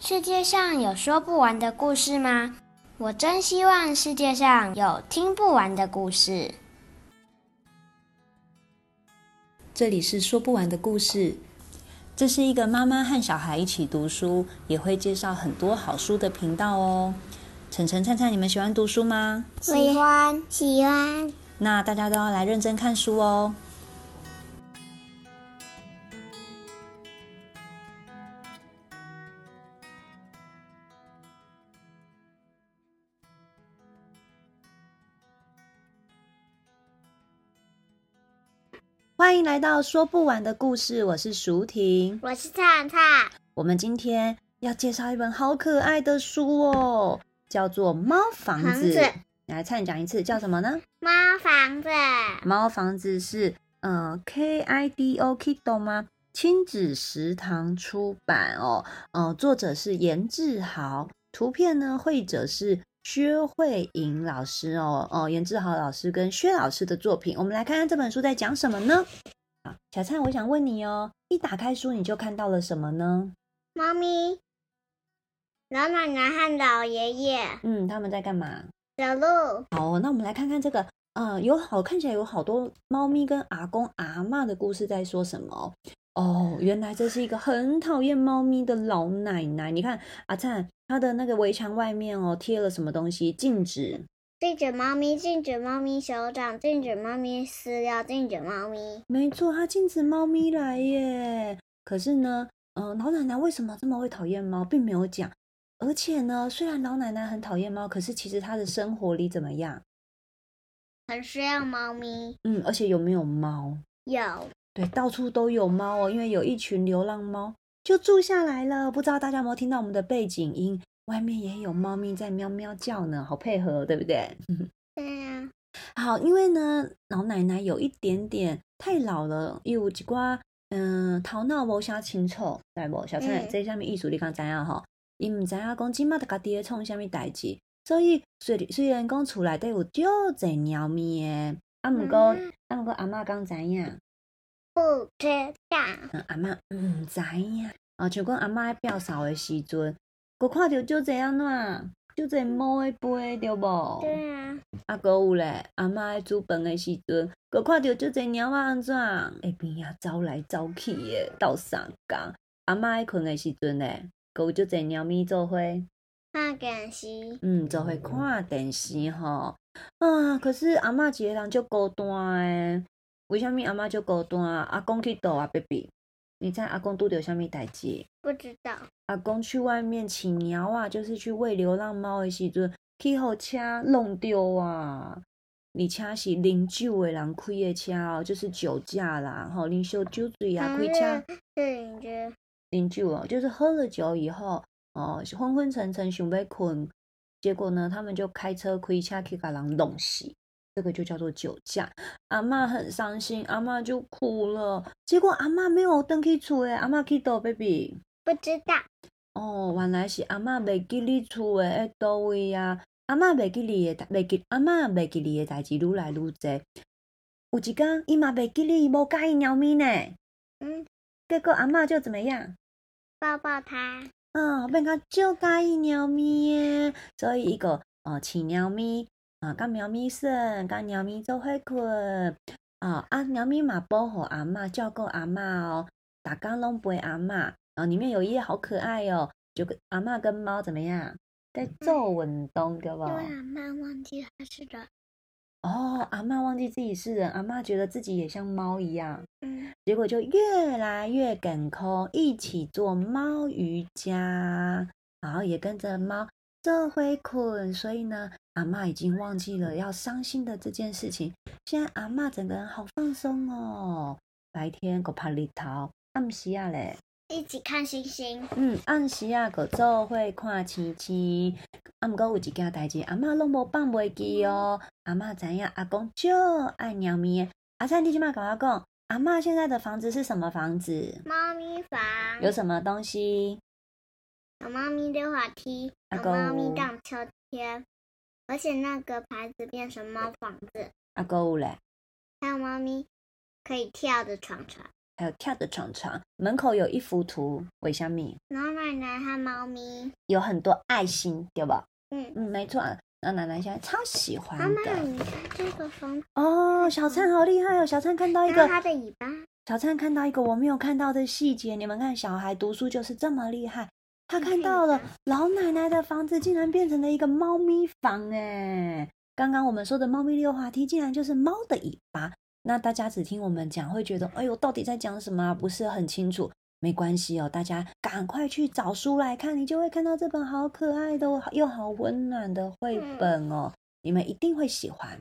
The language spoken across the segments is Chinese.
世界上有说不完的故事吗？我真希望世界上有听不完的故事。这里是说不完的故事，这是一个妈妈和小孩一起读书，也会介绍很多好书的频道哦。晨晨、灿灿，你们喜欢读书吗？喜欢。那大家都要来认真看书哦。欢迎来到说不完的故事，我是淑婷，我是灿灿。我们今天要介绍一本好可爱的书哦，叫做《猫房子》。来，灿讲一次，叫什么呢？猫房子。猫房子是KIDO 吗？亲子食堂出版哦。作者是颜志豪，图片呢绘者是薛慧莹老师哦。颜志豪老师跟薛老师的作品，我们来看看这本书在讲什么呢？小灿，我想问你哦，一打开书你就看到了什么呢？猫咪、老奶奶和老爷爷。他们在干嘛？走路。好，那我们来看看这个看起来有好多猫咪跟阿公阿嬷的故事在说什么哦。原来这是一个很讨厌猫咪的老奶奶。你看阿灿，它的那个围墙外面贴了什么东西？禁止猫咪，禁止猫咪手掌，禁止猫咪饲料，禁止猫咪。没错，它禁止猫咪来耶。可是呢老奶奶为什么这么会讨厌猫并没有讲。而且呢，虽然老奶奶很讨厌猫，可是其实她的生活里怎么样？很需要猫咪。而且有没有猫？有。对，到处都有猫哦，因为有一群流浪猫就住下来了。不知道大家有没有听到我们的背景音，外面也有猫咪在喵喵叫呢，好配合，对不对？对啊。好，因为呢老奶奶有一点点太老了，有一些头脑没啥清楚，对不？小菜这下面意思你刚才啊哈，伊唔知啊讲今麦大家爹创啥物代志，所以虽然讲厝内底有少侪猫咪诶，不过阿嬷讲知影。不知道。阿嬷唔知影。像讲阿嬷表嫂的时阵，佮看到就这安怎，就这猫的杯对无？对啊。啊，佮有嘞，阿嬷煮饭的时阵，佮看到就这猫啊安怎，下边啊走来走去的，斗相共。阿嬷困的时阵嘞，佮有就这猫咪做伙看电视。做伙看电视吼。可是阿嬷一个人就孤单诶。为虾米阿嬷就孤单？阿公去倒啊 ，baby， 你知阿公拄着虾米代志？不知道。阿公去外面饲猫啊，就是去喂流浪猫的时阵，去互车弄丢啊。而且是啉酒的人开的车哦，就是酒驾啦，吼，啉烧酒醉啊，开车。啉酒哦，就是喝了酒以后昏昏沉沉想要困，结果呢，他们就开车去把人弄死。这个就叫做酒驾。阿嬷很伤心，阿嬷就哭了。结果阿嬷没有回去厝诶，阿嬷去倒 ，baby？ 不知道。原来是阿嬷袂记你厝诶，诶倒位啊？阿嬷袂记你诶代志愈来愈侪。有一天，伊嘛袂记你无介意猫咪呢。结果阿嬷就怎么样？抱抱他。变甲就介意猫咪耶，所以伊个饲猫咪。跟猫咪生，跟猫咪做伙困。猫咪嘛保护阿嬷，照顾阿嬷哦，每天拢陪阿嬷。里面有一页好可爱哦，就阿嬷跟猫怎么样，在做运动，对不？因为阿嬷忘记她是人。阿嬷忘记自己是人，阿嬷觉得自己也像猫一样。结果就越来越健康，一起做猫瑜伽，然后也跟着猫做伙困。所以呢，阿嬷已经忘记了要伤心的这件事情，现在阿嬷整个人好放松哦。白天佮拍日头，暗时啊嘞，一起看星星。暗时啊佮做伙看星星。啊，不过有一件代志，阿嬷拢无放袂记哦。阿嬷知影阿公就爱猫咪的。阿灿，你即摆甲我讲，阿嬷现在的房子是什么房子？猫咪房。有什么东西？有猫咪溜滑梯，有猫咪荡秋千。而且那个牌子变成猫房子。还有猫咪可以跳的床。还有跳的长长，门口有一幅图，为什么？老奶奶和猫咪有很多爱心，对吧？嗯嗯，没错。老奶奶现在超喜欢的。妈妈，你看这个风哦，小灿好厉害哦！小灿看到一个它的尾巴，小灿看到一个我没有看到的细节。你们看，小孩读书就是这么厉害。他看到了老奶奶的房子竟然变成了一个猫咪房哎！刚刚我们说的猫咪溜滑梯竟然就是猫的尾巴。那大家只听我们讲会觉得哎呦到底在讲什么啊，不是很清楚。没关系哦，大家赶快去找书来看，你就会看到这本好可爱的又好温暖的绘本哦，你们一定会喜欢。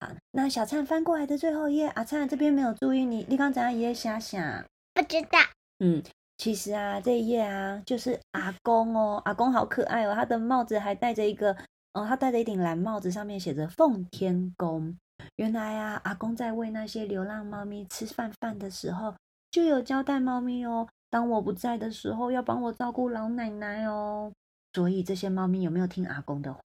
好，那小灿翻过来的最后一页，阿灿这边没有注意你刚才也瞎想不知道。嗯，其实啊这一页啊就是阿公哦，阿公好可爱哦，他的帽子还戴着一个他戴着一顶蓝帽子，上面写着奉天宫。原来啊阿公在喂那些流浪猫咪吃饭的时候就有交代猫咪哦，当我不在的时候要帮我照顾老奶奶哦。所以这些猫咪有没有听阿公的话？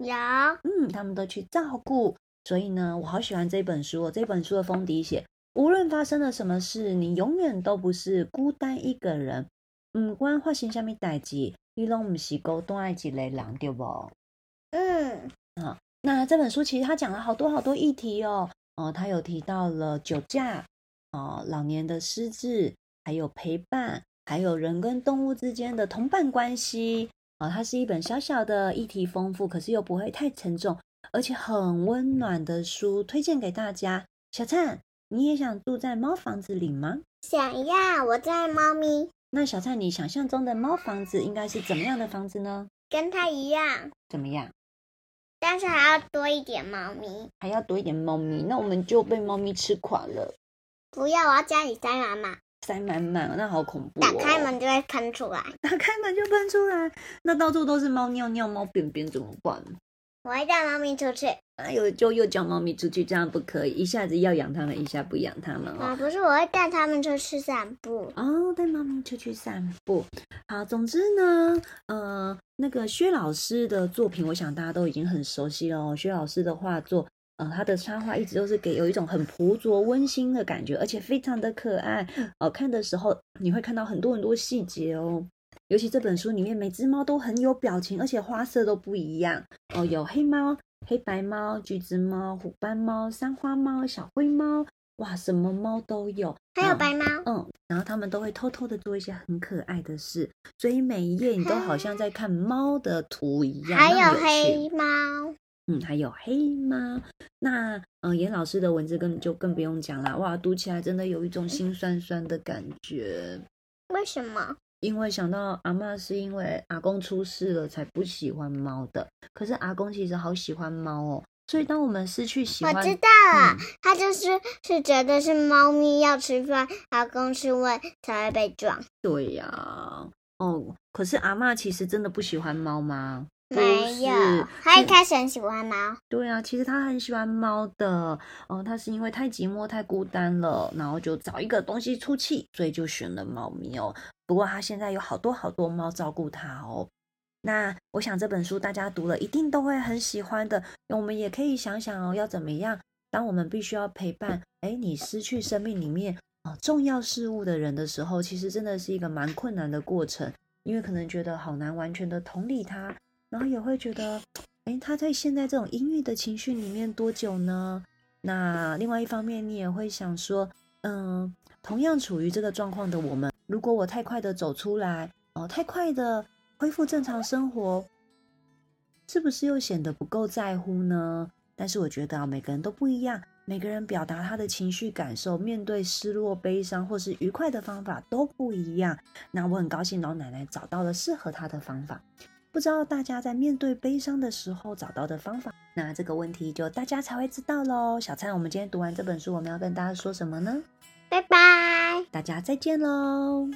有。嗯，他们都去照顾。所以呢我好喜欢这本书哦，这本书的封底写无论发生了什么事，你永远都不是孤单一个人。不管发生什么事情，你都不是孤单一个人，对不？嗯。好，那这本书其实他讲了好多好多议题哦，他有提到了酒驾，老年的失智，还有陪伴，还有人跟动物之间的同伴关系，它是一本小小的议题丰富，可是又不会太沉重，而且很温暖的书，推荐给大家。小灿，你也想住在猫房子里吗？想要，我在猫咪。那小灿，你想象中的猫房子应该是怎么样的房子呢？跟它一样。怎么样？但是还要多一点猫咪，还要多一点猫咪，那我们就被猫咪吃垮了。不要，我要家里塞满满，塞满满，那好恐怖哦！打开门就会喷出来，打开门就喷出来，那到处都是猫尿尿、猫便便怎么办？我会带猫咪出去。哎呦，就又叫猫咪出去，这样不可以，一下子要养它们，一下不养它们哦。不是，我会带它们出去散步。哦，带猫咪出去散步。好，总之呢，那个薛老师的作品，我想大家都已经很熟悉了哦。薛老师的画作，他的插画一直都是给有一种很朴拙温馨的感觉，而且非常的可爱。看的时候你会看到很多很多细节哦。尤其这本书里面每只猫都很有表情，而且花色都不一样哦，有黑猫、黑白猫、橘子猫、虎斑猫、三花猫、小灰猫，哇，什么猫都有，还有白猫。然后他们都会偷偷的做一些很可爱的事，所以每一页你都好像在看猫的图一样。还有黑猫，还有黑猫。那严老师的文字就更不用讲啦，哇，读起来真的有一种心酸酸的感觉。为什么？因为想到阿嬷是因为阿公出事了才不喜欢猫的，可是阿公其实好喜欢猫哦，所以当我们失去喜欢，我知道了，他就是觉得是猫咪要吃饭，阿公是为才会被撞。对呀、可是阿嬷其实真的不喜欢猫吗？没有，他一开始很喜欢猫。对啊，其实他很喜欢猫的。他是因为太寂寞太孤单了，然后就找一个东西出气，所以就选了猫咪哦。不过他现在有好多好多猫照顾他哦。那我想这本书大家读了一定都会很喜欢的。我们也可以想想哦，要怎么样当我们必须要陪伴你失去生命里面重要事物的人的时候，其实真的是一个蛮困难的过程，因为可能觉得好难完全的同理他，然后也会觉得他在现在这种阴郁的情绪里面多久呢？那另外一方面你也会想说同样处于这个状况的我们，如果我太快的走出来太快的恢复正常生活，是不是又显得不够在乎呢？但是我觉得每个人都不一样，每个人表达他的情绪感受，面对失落悲伤或是愉快的方法都不一样。那我很高兴老奶奶找到了适合她的方法，不知道大家在面对悲伤的时候找到的方法，那这个问题就大家才会知道咯。小灿，我们今天读完这本书，我们要跟大家说什么呢？拜拜，大家再见咯。